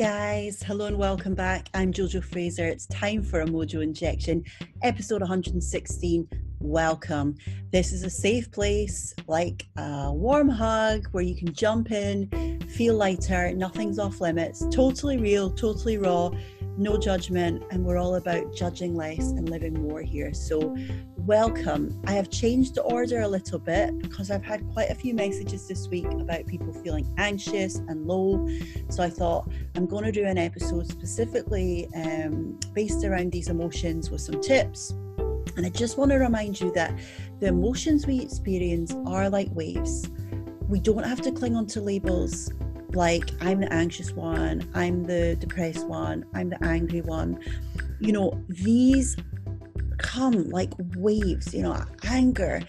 guys, hello and welcome back. I'm Jojo Fraser. It's time for a Mojo Injection, episode 116. Welcome. This is a safe place, like a warm hug, where you can jump in, feel lighter, nothing's off limits, totally real, totally raw, no judgment, and we're all about judging less and living more here. So welcome. I have changed the order a little bit because I've had quite a few messages this week about people feeling anxious and low. So I thought I'm going to do an episode specifically based around these emotions with some tips. And I just want to remind you that the emotions we experience are like waves. We don't have to cling on to labels like I'm the anxious one, I'm the depressed one, I'm the angry one. You know, these come like waves, you know, anger.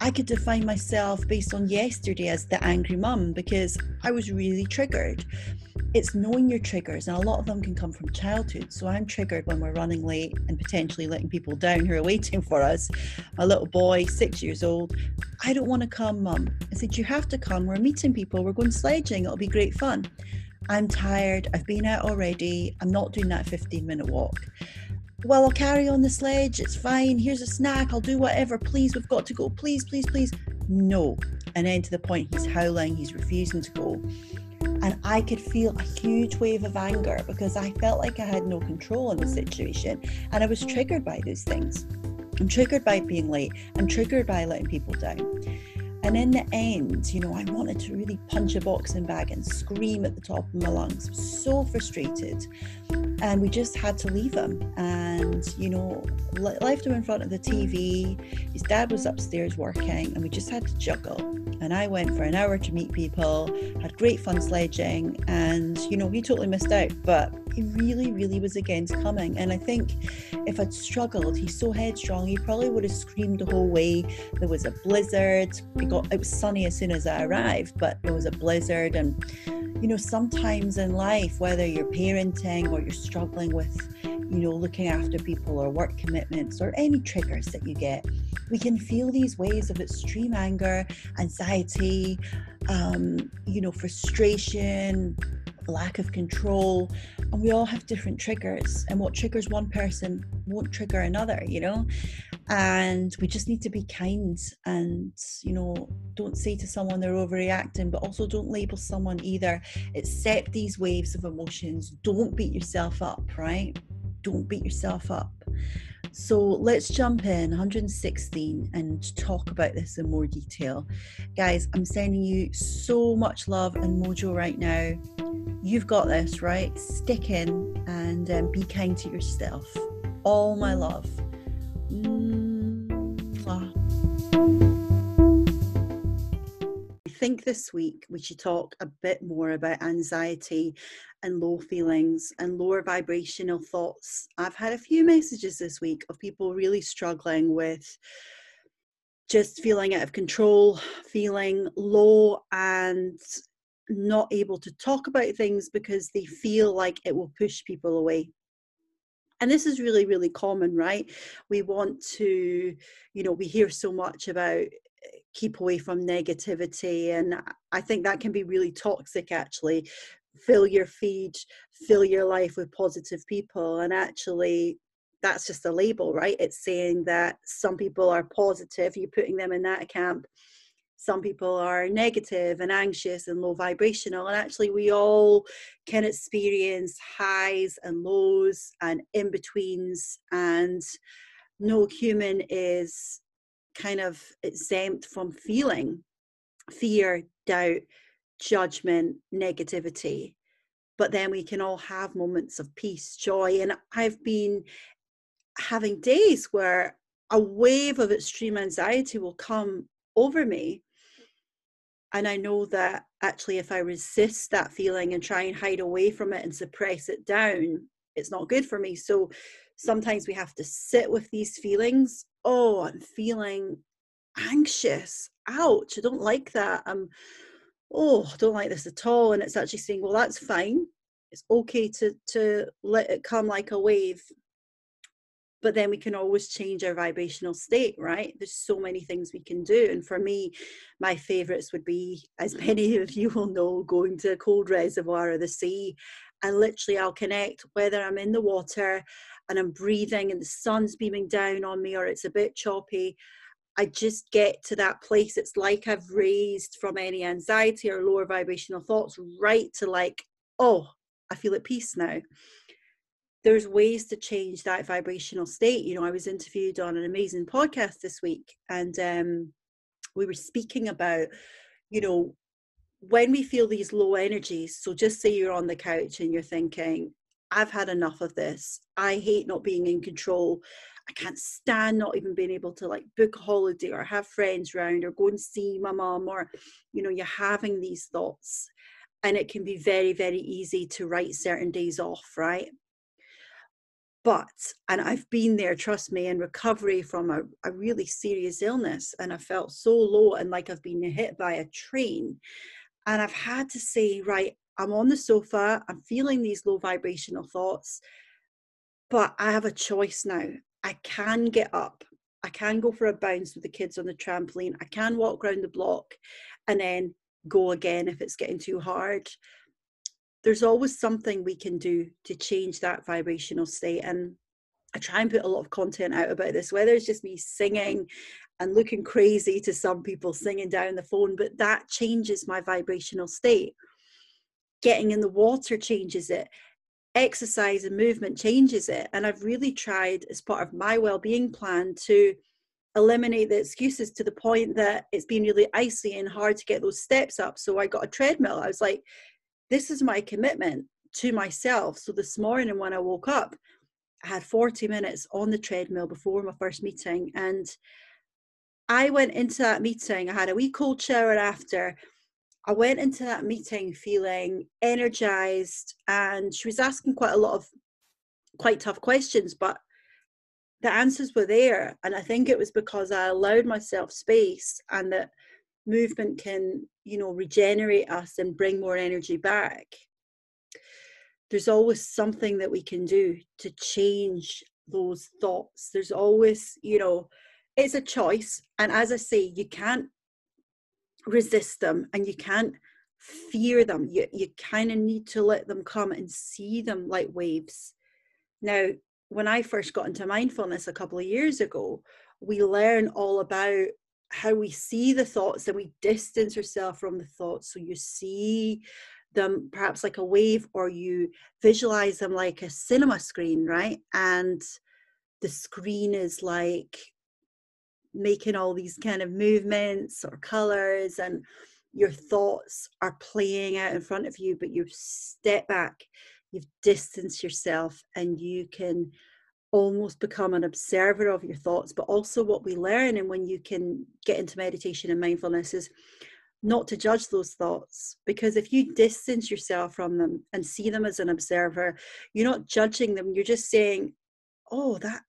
I could define myself based on yesterday as the angry mum because I was really triggered. It's knowing your triggers, and a lot of them can come from childhood. So I'm triggered when we're running late and potentially letting people down who are waiting for us. My little boy, 6 years old, I don't want to come, mum. I said, you have to come. We're meeting people. We're going sledging. It'll be great fun. I'm tired. I've been out already. I'm not doing that 15-minute walk. Well, I'll carry on the sledge. It's fine. Here's a snack. I'll do whatever. Please, we've got to go. Please, please, please. No. And then to the point he's howling. He's refusing to go. And I could feel a huge wave of anger because I felt like I had no control in the situation. And I was triggered by those things. I'm triggered by being late. I'm triggered by letting people down. And in the end, you know, I wanted to really punch a boxing bag and scream at the top of my lungs. I was so frustrated. And we just had to leave him. And, you know, left him in front of the TV. His dad was upstairs working and we just had to juggle. And I went for an hour to meet people, had great fun sledging, and, you know, he totally missed out. But he really, really was against coming. And I think if I'd struggled, he's so headstrong, he probably would have screamed the whole way. There was a blizzard. It was sunny as soon as I arrived, but there was a blizzard. And, you know, sometimes in life, whether you're parenting or you're struggling with, you know, looking after people or work commitments or any triggers that you get, we can feel these waves of extreme anger, anxiety, you know, frustration, lack of control, and we all have different triggers, and what triggers one person won't trigger another, you know. And we just need to be kind and, you know, don't say to someone they're overreacting, but also don't label someone either. Accept these waves of emotions. Don't beat yourself up, right? Don't beat yourself up. So let's jump in 116 and talk about this in more detail. Guys, I'm sending you so much love and mojo right now. You've got this, right? Stick in and be kind to yourself. All my love. I think this week we should talk a bit more about anxiety and low feelings and lower vibrational thoughts. I've had a few messages this week of people really struggling with just feeling out of control, feeling low, and not able to talk about things because they feel like it will push people away. And this is really, really common, right? We want to, you know, we hear so much about keep away from negativity. And I think that can be really toxic, actually. Fill your feed, fill your life with positive people. And actually, that's just a label, right? It's saying that some people are positive, you're putting them in that camp. Some people are negative and anxious and low vibrational, and actually we all can experience highs and lows and in-betweens, and no human is kind of exempt from feeling fear, doubt, judgment, negativity. But then we can all have moments of peace, joy, and I've been having days where a wave of extreme anxiety will come over me. And I know that actually if I resist that feeling and try and hide away from it and suppress it down, it's not good for me. So sometimes we have to sit with these feelings. Oh, I'm feeling anxious. Ouch, I don't like that. I don't like this at all. And it's actually saying, well, that's fine. It's okay to let it come like a wave. But then we can always change our vibrational state, right? There's so many things we can do. And for me, my favorites would be, as many of you will know, going to a cold reservoir or the sea and literally I'll connect whether I'm in the water and I'm breathing and the sun's beaming down on me or it's a bit choppy. I just get to that place. It's like I've raised from any anxiety or lower vibrational thoughts right to like, oh, I feel at peace now. There's ways to change that vibrational state. You know, I was interviewed on an amazing podcast this week, and we were speaking about, you know, when we feel these low energies. So just say you're on the couch and you're thinking, I've had enough of this. I hate not being in control. I can't stand not even being able to like book a holiday or have friends round or go and see my mum, or, you know, you're having these thoughts. And it can be very, very easy to write certain days off, right? But, and I've been there, trust me, in recovery from a really serious illness, and I felt so low and like I've been hit by a train. And I've had to say, right, I'm on the sofa, I'm feeling these low vibrational thoughts, but I have a choice now. I can get up. I can go for a bounce with the kids on the trampoline. I can walk around the block and then go again if it's getting too hard. There's always something we can do to change that vibrational state. And I try and put a lot of content out about this, whether it's just me singing and looking crazy to some people singing down the phone, but that changes my vibrational state. Getting in the water changes it. Exercise and movement changes it. And I've really tried, as part of my well-being plan, to eliminate the excuses to the point that it's been really icy and hard to get those steps up. So I got a treadmill. I was like, this is my commitment to myself. So this morning when I woke up, I had 40 minutes on the treadmill before my first meeting. And I went into that meeting. I had a wee cold shower after. I went into that meeting feeling energized, and she was asking quite a lot of quite tough questions, but the answers were there. And I think it was because I allowed myself space, and that movement can, you know, regenerate us and bring more energy back. There's always something that we can do to change those thoughts. There's always, you know, it's a choice. And as I say, you can't resist them and you can't fear them. You kind of need to let them come and see them like waves. Now, when I first got into mindfulness a couple of years ago, we learn all about how we see the thoughts and we distance ourselves from the thoughts. So you see them perhaps like a wave, or you visualize them like a cinema screen, right? And the screen is like making all these kind of movements or colors, and your thoughts are playing out in front of you, but you step back, you've distanced yourself, and you can almost become an observer of your thoughts. But also what we learn, and when you can get into meditation and mindfulness, is not to judge those thoughts, because if you distance yourself from them and see them as an observer, you're not judging them. You're just saying, oh, that's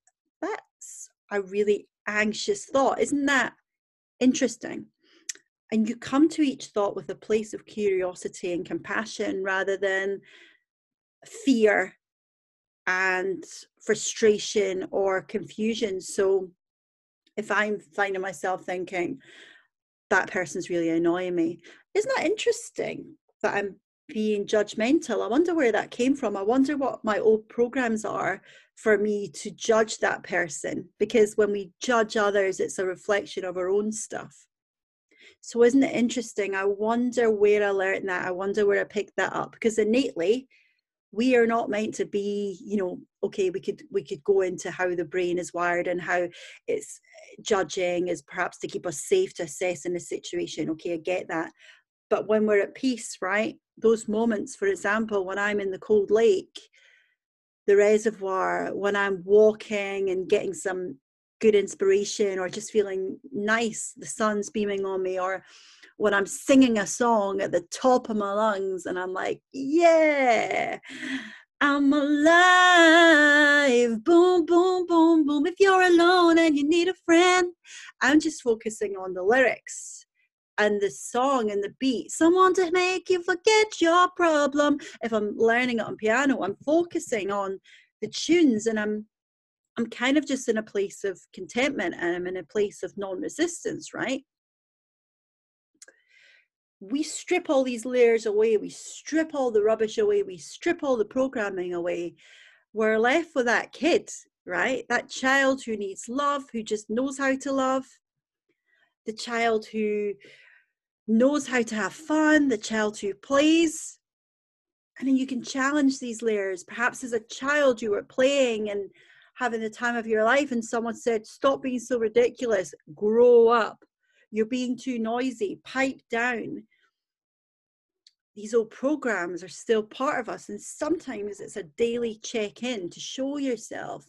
a really anxious thought. Isn't that interesting? And you come to each thought with a place of curiosity and compassion, rather than fear and frustration or confusion. So if I'm finding myself thinking, that person's really annoying me, isn't that interesting that I'm being judgmental? I wonder where that came from. I wonder what my old programs are for me to judge that person, because when we judge others, it's a reflection of our own stuff. So isn't it interesting? I wonder where I learned that. I wonder where I picked that up, because innately we are not meant to be, you know, okay, we could go into how the brain is wired and how it's judging is perhaps to keep us safe, to assess in a situation. Okay, I get that. But when we're at peace, right? Those moments, for example, when I'm in the cold lake, the reservoir, when I'm walking and getting some good inspiration, or just feeling nice, the sun's beaming on me, or when I'm singing a song at the top of my lungs and I'm like, yeah, I'm alive, boom, boom, boom, boom. If you're alone and you need a friend, I'm just focusing on the lyrics and the song and the beat. Someone to make you forget your problem. If I'm learning it on piano, I'm focusing on the tunes, and I'm kind of just in a place of contentment, and I'm in a place of non-resistance, right? we strip all these layers away, we strip all the rubbish away, we strip all the programming away, we're left with that kid, right? That child who needs love, who just knows how to love, the child who knows how to have fun, the child who plays. And then you can challenge these layers. Perhaps as a child you were playing and having the time of your life, and someone said, stop being so ridiculous, grow up, you're being too noisy, pipe down. These old programs are still part of us, and sometimes it's a daily check-in to show yourself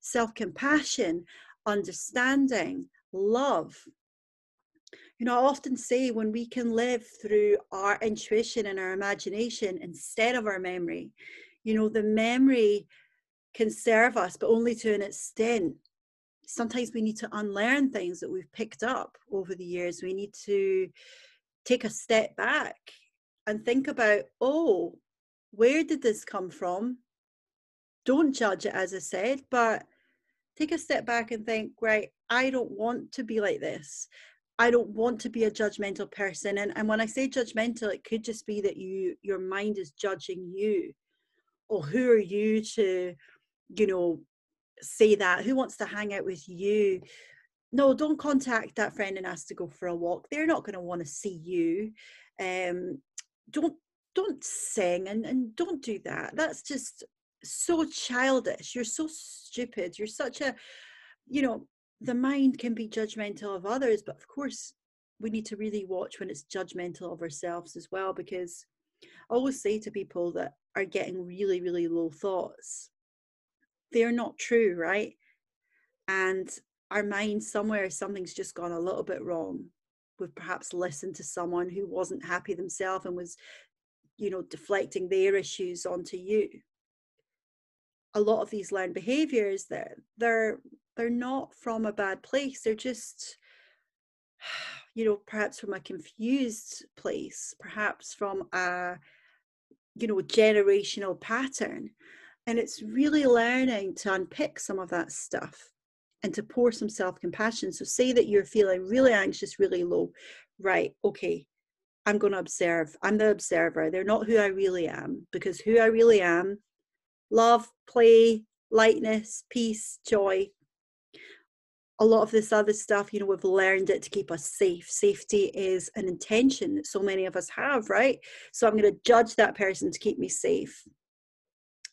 self-compassion, understanding, love. You know, I often say when we can live through our intuition and our imagination instead of our memory, you know, the memory can serve us, but only to an extent. Sometimes we need to unlearn things that we've picked up over the years. We need to take a step back and think about, oh, where did this come from? Don't judge it, as I said, but take a step back and think, right, I don't want to be like this. I don't want to be a judgmental person. And when I say judgmental, it could just be that your mind is judging you. Or who are you to, you know, say that? Who wants to hang out with you? No, don't contact that friend and ask to go for a walk. They're not going to want to see you. Don't sing and don't do that. That's just so childish. You're so stupid. You're such a, you know, the mind can be judgmental of others, but of course we need to really watch when it's judgmental of ourselves as well, because I always say to people that are getting really, really low thoughts, they're not true, right? And our mind somewhere, something's just gone a little bit wrong. We've perhaps listened to someone who wasn't happy themselves and was, you know, deflecting their issues onto you. A lot of these learned behaviors, they're not from a bad place. They're just, you know, perhaps from a confused place, perhaps from a, you know, generational pattern. And it's really learning to unpick some of that stuff and to pour some self-compassion. So say that you're feeling really anxious, really low, right? Okay, I'm going to observe. I'm the observer. They're not who I really am, because who I really am, love, play, lightness, peace, joy. A lot of this other stuff, you know, we've learned it to keep us safe. Safety is an intention that so many of us have, right? So I'm going to judge that person to keep me safe.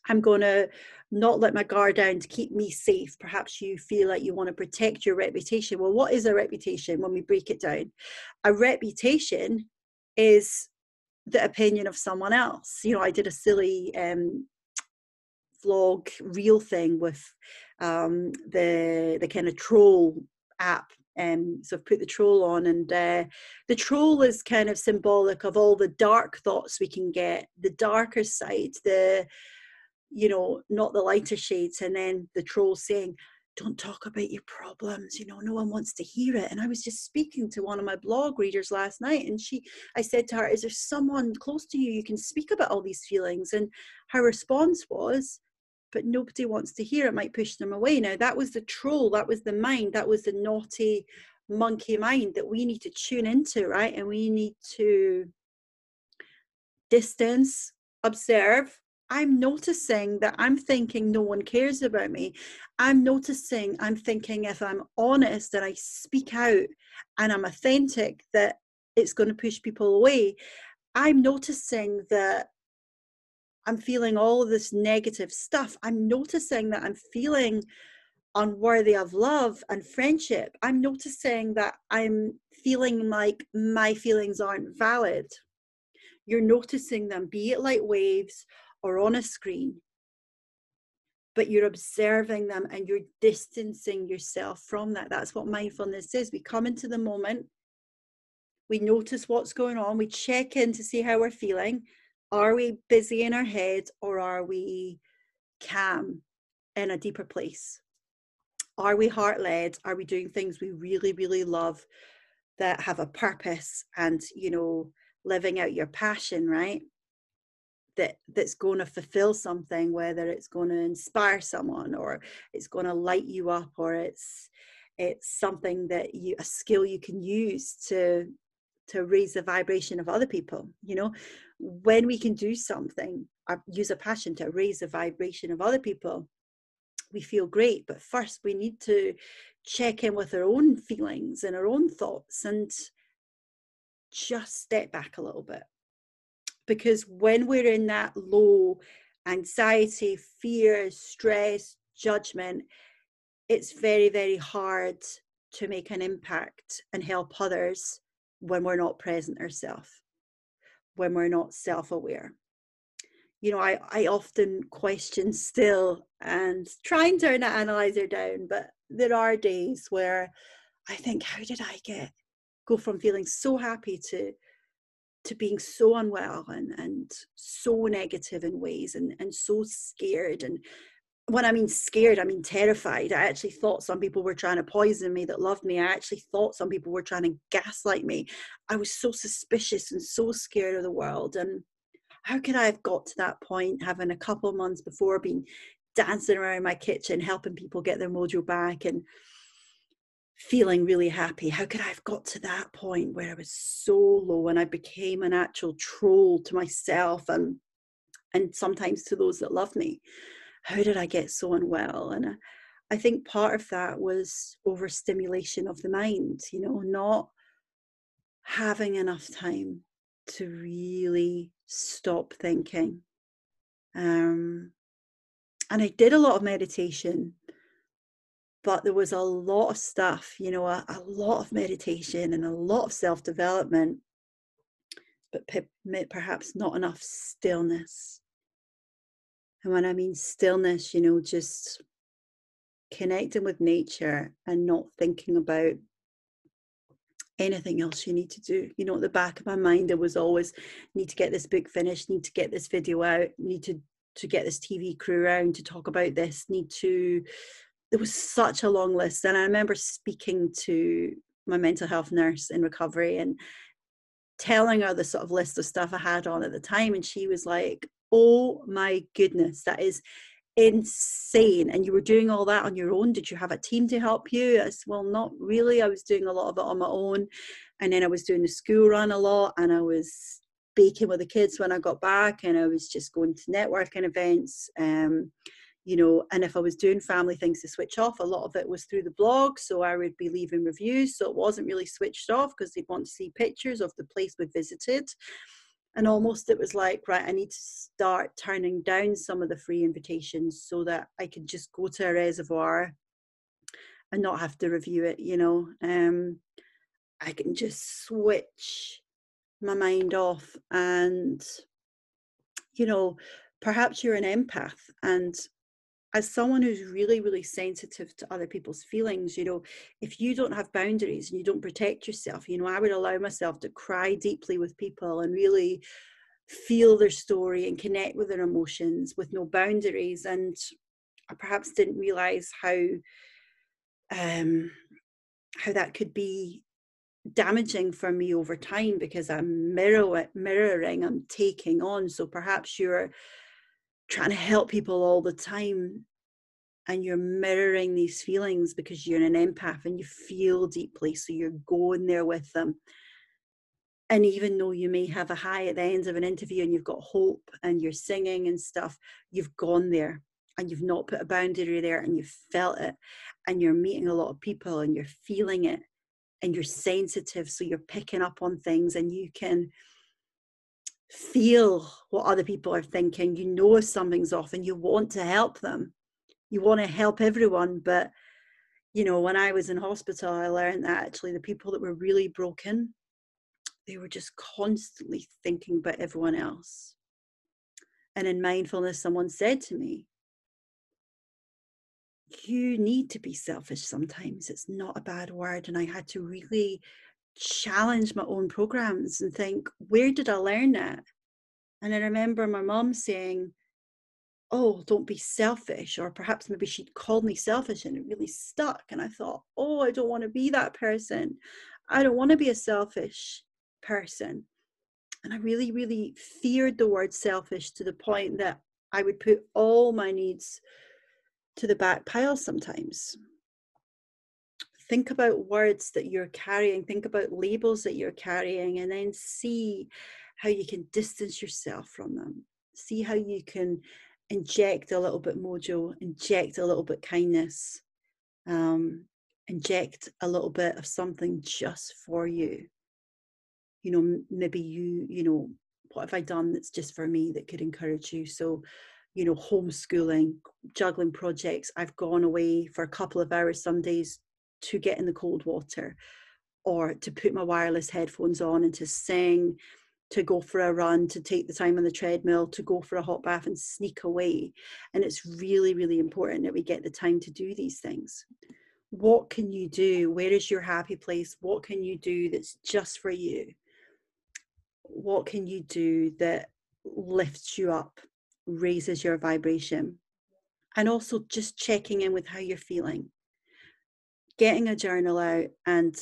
I'm going to not let my guard down to keep me safe. Perhaps you feel like you want to protect your reputation. Well, what is a reputation when we break it down? A reputation is the opinion of someone else. You know, I did a silly vlog reel thing with the kind of troll app. So I've put the troll on, and the troll is kind of symbolic of all the dark thoughts we can get, the darker side, the, you know, not the lighter shades. And then the troll saying, don't talk about your problems, you know, no one wants to hear it. And I was just speaking to one of my blog readers last night, and I said to her, is there someone close to you can speak about all these feelings? And her response was, but nobody wants to hear it, might push them away. Now that was the troll, that was the mind, that was the naughty monkey mind that we need to tune into, right? And we need to distance, observe. I'm noticing that I'm thinking no one cares about me. I'm noticing, I'm thinking if I'm honest and I speak out and I'm authentic, that it's going to push people away. I'm noticing that I'm feeling all of this negative stuff. I'm noticing that I'm feeling unworthy of love and friendship. I'm noticing that I'm feeling like my feelings aren't valid. You're noticing them, be it like waves or on a screen, but you're observing them and you're distancing yourself from that. That's what mindfulness is. We come into the moment, we notice what's going on, we check in to see how we're feeling. Are we busy in our head, or are we calm in a deeper place? Are we heart-led? Are we doing things we really, really love that have a purpose and, you know, living out your passion, right? That's going to fulfill something, whether it's going to inspire someone or it's going to light you up, or it's something that a skill you can use to to raise the vibration of other people. You know, when we can do something or use a passion to raise the vibration of other people, we feel great. But first we need to check in with our own feelings and our own thoughts and just step back a little bit. Because when we're in that low anxiety, fear, stress, judgment, it's very, very hard to make an impact and help others when we're not present ourselves, when we're not self-aware. You know, I often question still and trying to analyze her down, but there are days where I think, how did I go from feeling so happy to being so unwell and so negative in ways and so scared? And when I mean scared, I mean terrified. I actually thought some people were trying to poison me that loved me. I actually thought some people were trying to gaslight me. I was so suspicious and so scared of the world. And how could I have got to that point, having a couple of months before been dancing around my kitchen, helping people get their mojo back and feeling really happy? How could I have got to that point where I was so low and I became an actual troll to myself and sometimes to those that love me? How did I get so unwell? And I think part of that was overstimulation of the mind, you know, not having enough time to really stop thinking. And I did a lot of meditation, but there was a lot of stuff, you know, a lot of meditation and a lot of self-development, but perhaps not enough stillness. And when I mean stillness, you know, just connecting with nature and not thinking about anything else you need to do. You know, at the back of my mind, there was always, need to get this book finished, need to get this video out, need to get this TV crew around to talk about this, there was such a long list. And I remember speaking to my mental health nurse in recovery and telling her the sort of list of stuff I had on at the time. And she was like, oh my goodness, that is insane. And you were doing all that on your own. Did you have a team to help you? I said, well, not really. I was doing a lot of it on my own. And then I was doing the school run a lot. And I was baking with the kids when I got back. And I was just going to networking events. You know, and if I was doing family things to switch off, a lot of it was through the blog. So I would be leaving reviews. So it wasn't really switched off because they'd want to see pictures of the place we visited. And almost it was like, right, I need to start turning down some of the free invitations so that I could just go to a reservoir and not have to review it, you know. I can just switch my mind off. And, you know, perhaps you're an empath. And as someone who's really, really sensitive to other people's feelings, you know, if you don't have boundaries and you don't protect yourself, you know, I would allow myself to cry deeply with people and really feel their story and connect with their emotions with no boundaries. And I perhaps didn't realize how that could be damaging for me over time, because I'm mirroring, I'm taking on. So perhaps you're trying to help people all the time and you're mirroring these feelings because you're an empath and you feel deeply, so you're going there with them. And even though you may have a high at the end of an interview and you've got hope and you're singing and stuff, you've gone there and you've not put a boundary there and you've felt it, and you're meeting a lot of people and you're feeling it and you're sensitive, so you're picking up on things and you can feel what other people are thinking. You know if something's off and you want to help them. You want to help everyone. But, you know, when I was in hospital, I learned that actually the people that were really broken, they were just constantly thinking about everyone else. And in mindfulness, someone said to me, you need to be selfish sometimes. It's not a bad word. And I had to really challenge my own programs and think, where did I learn that? And I remember my mum saying, oh, don't be selfish, or perhaps maybe she'd called me selfish, and it really stuck. And I thought, oh, I don't want to be that person. I don't want to be a selfish person. And I really, really feared the word selfish, to the point that I would put all my needs to the back pile sometimes, Think about words that you're carrying, think about labels that you're carrying, and then see how you can distance yourself from them. See how you can inject a little bit mojo, inject a little bit kindness, inject a little bit of something just for you. You know, maybe you know, what have I done that's just for me that could encourage you? So, you know, homeschooling, juggling projects. I've gone away for a couple of hours some days to get in the cold water, or to put my wireless headphones on and to sing, to go for a run, to take the time on the treadmill, to go for a hot bath and sneak away. And it's really, really important that we get the time to do these things. What can you do? Where is your happy place? What can you do that's just for you? What can you do that lifts you up, raises your vibration? And also just checking in with how you're feeling. Getting a journal out and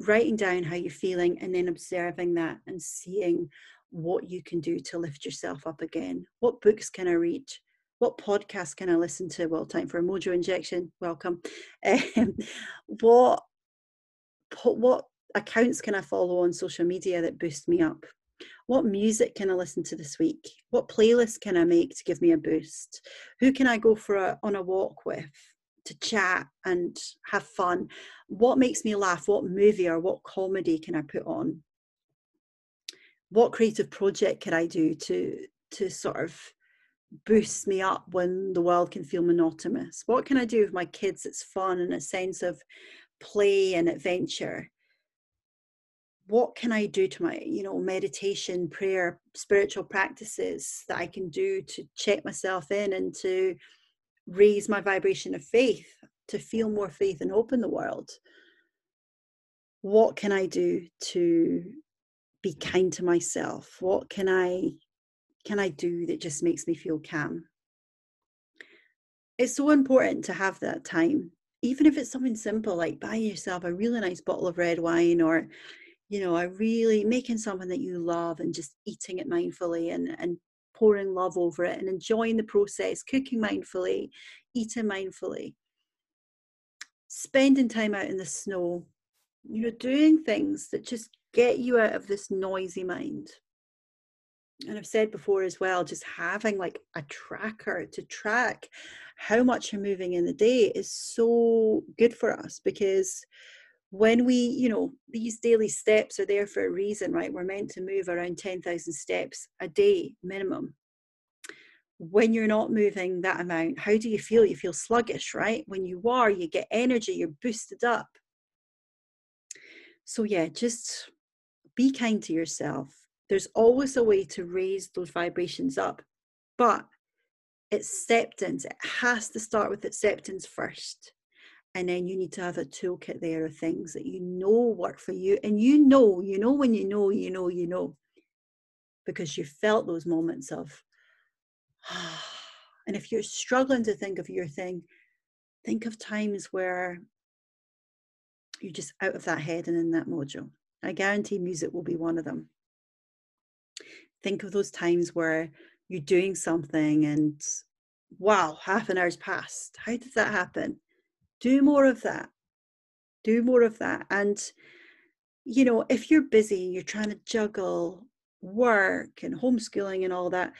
writing down how you're feeling, and then observing that and seeing what you can do to lift yourself up again. What books can I read? What podcasts can I listen to? Well, time for a mojo injection. Welcome. What accounts can I follow on social media that boost me up? What music can I listen to this week? What playlist can I make to give me a boost? Who can I go for on a walk with to chat and have fun? What makes me laugh? What movie or what comedy can I put on? What creative project can I do to sort of boost me up when the world can feel monotonous? What can I do with my kids that's fun and a sense of play and adventure? What can I do to my, you know, meditation, prayer, spiritual practices that I can do to check myself in and to raise my vibration of faith, to feel more faith and hope in the world? What can I do to be kind to myself? What can I do that just makes me feel calm? It's so important to have that time, even if it's something simple like buying yourself a really nice bottle of red wine, or, you know, a really making something that you love and just eating it mindfully and pouring love over it and enjoying the process, cooking mindfully, eating mindfully, spending time out in the snow, you know, doing things that just get you out of this noisy mind. And I've said before as well, just having like a tracker to track how much you're moving in the day is so good for us, because when we, you know, these daily steps are there for a reason, right? We're meant to move around 10,000 steps a day minimum. When you're not moving that amount, how do you feel? You feel sluggish, right? When you are, you get energy, you're boosted up. So yeah, just be kind to yourself. There's always a way to raise those vibrations up, but acceptance, it has to start with acceptance first. And then you need to have a toolkit there of things that you know work for you. And you know when you know, because you felt those moments of, and if you're struggling to think of your thing, think of times where you're just out of that head and in that mojo. I guarantee music will be one of them. Think of those times where you're doing something and wow, half an hour's passed. How did that happen? Do more of that. Do more of that. And, you know, if you're busy, you're trying to juggle work and homeschooling and all that,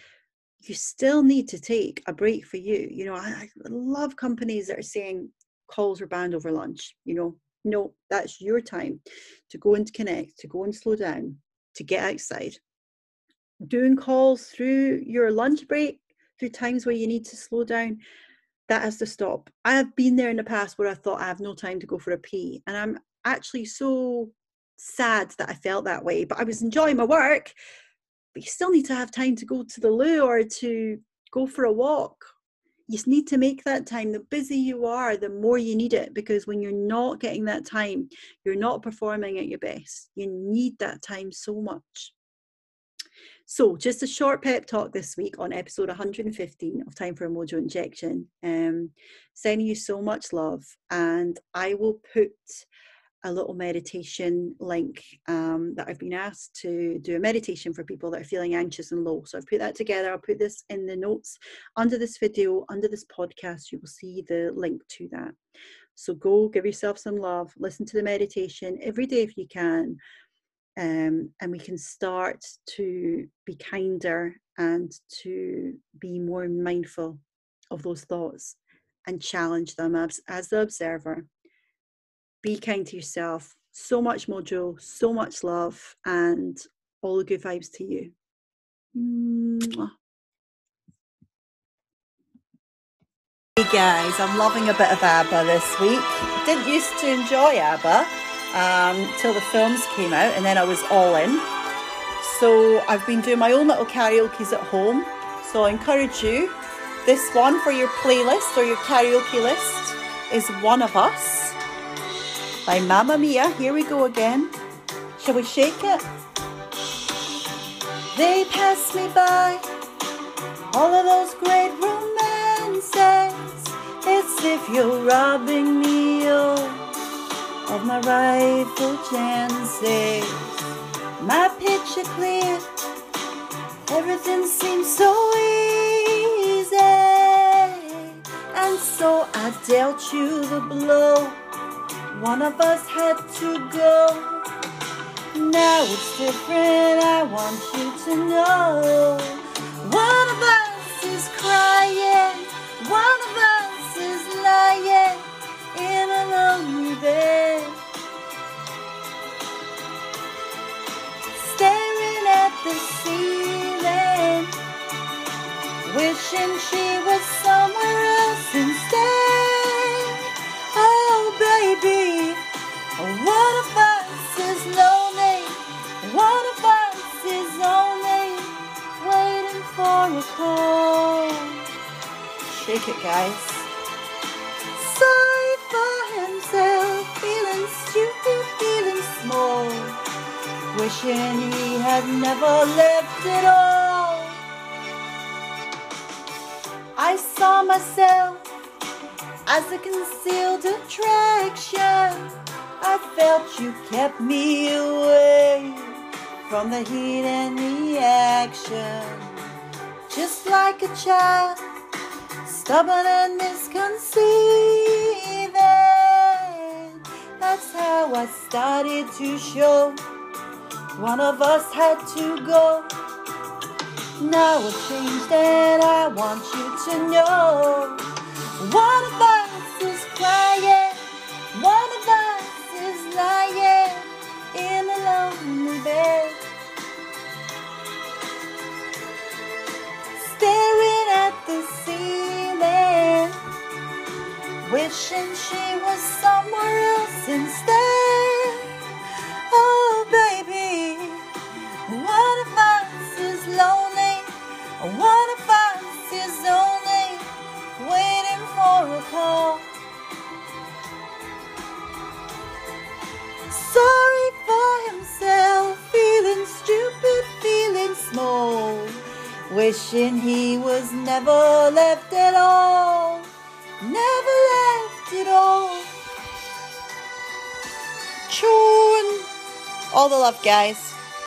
you still need to take a break for you. You know, I love companies that are saying calls are banned over lunch. You know, no, that's your time to go and connect, to go and slow down, to get outside. Doing calls through your lunch break, through times where you need to slow down, that has to stop. I have been there in the past where I thought I have no time to go for a pee. And I'm actually so sad that I felt that way, but I was enjoying my work. But you still need to have time to go to the loo or to go for a walk. You just need to make that time. The busy you are, the more you need it, because when you're not getting that time, you're not performing at your best. You need that time so much. So just a short pep talk this week on episode 115 of Time for a Mojo Injection. Sending you so much love, and I will put a little meditation link that I've been asked to do a meditation for people that are feeling anxious and low. So I've put that together. I'll put this in the notes under this video, under this podcast. You will see the link to that. So go give yourself some love, listen to the meditation every day if you can, and we can start to be kinder and to be more mindful of those thoughts and challenge them as the observer. Be kind to yourself. So much mojo, so much love, and all the good vibes to you. Mwah. Hey guys, I'm loving a bit of ABBA this week. Didn't used to enjoy ABBA till the films came out, and then I was all in. So I've been doing my own little karaoke's at home. So I encourage you. This one for your playlist or your karaoke list is One of Us by Mamma Mia. Here we go again. Shall we shake it? They pass me by, all of those great romances. It's if you're robbing me of my rightful chances. My picture clear, everything seems so easy. And so I dealt you the blow. One of us had to go. Now it's different, I want you to know. One of us is crying, one of us is lying in a lonely bed, staring at the ceiling, wishing she was somewhere else instead. Oh baby, one of us is lonely. One of us is only waiting for a call. Shake it, guys. Sorry for himself, feeling stupid, feeling small, wishing he had never left at all. I saw myself as a concealed attraction. I felt you kept me away from the heat and the action. Just like a child, stubborn and misconceiving. That's how I started to show. One of us had to go. Now I've changed and I want you to know. One of us is crying, one of us is lying in a lonely bed, staring at the ceiling, wishing she was somewhere else instead. Oh baby, one of us is lonely, one of us is only waiting for a call. Sorry for himself, feeling stupid, feeling small, wishing he was never left at all, never left at all. Chewing. All the love, guys.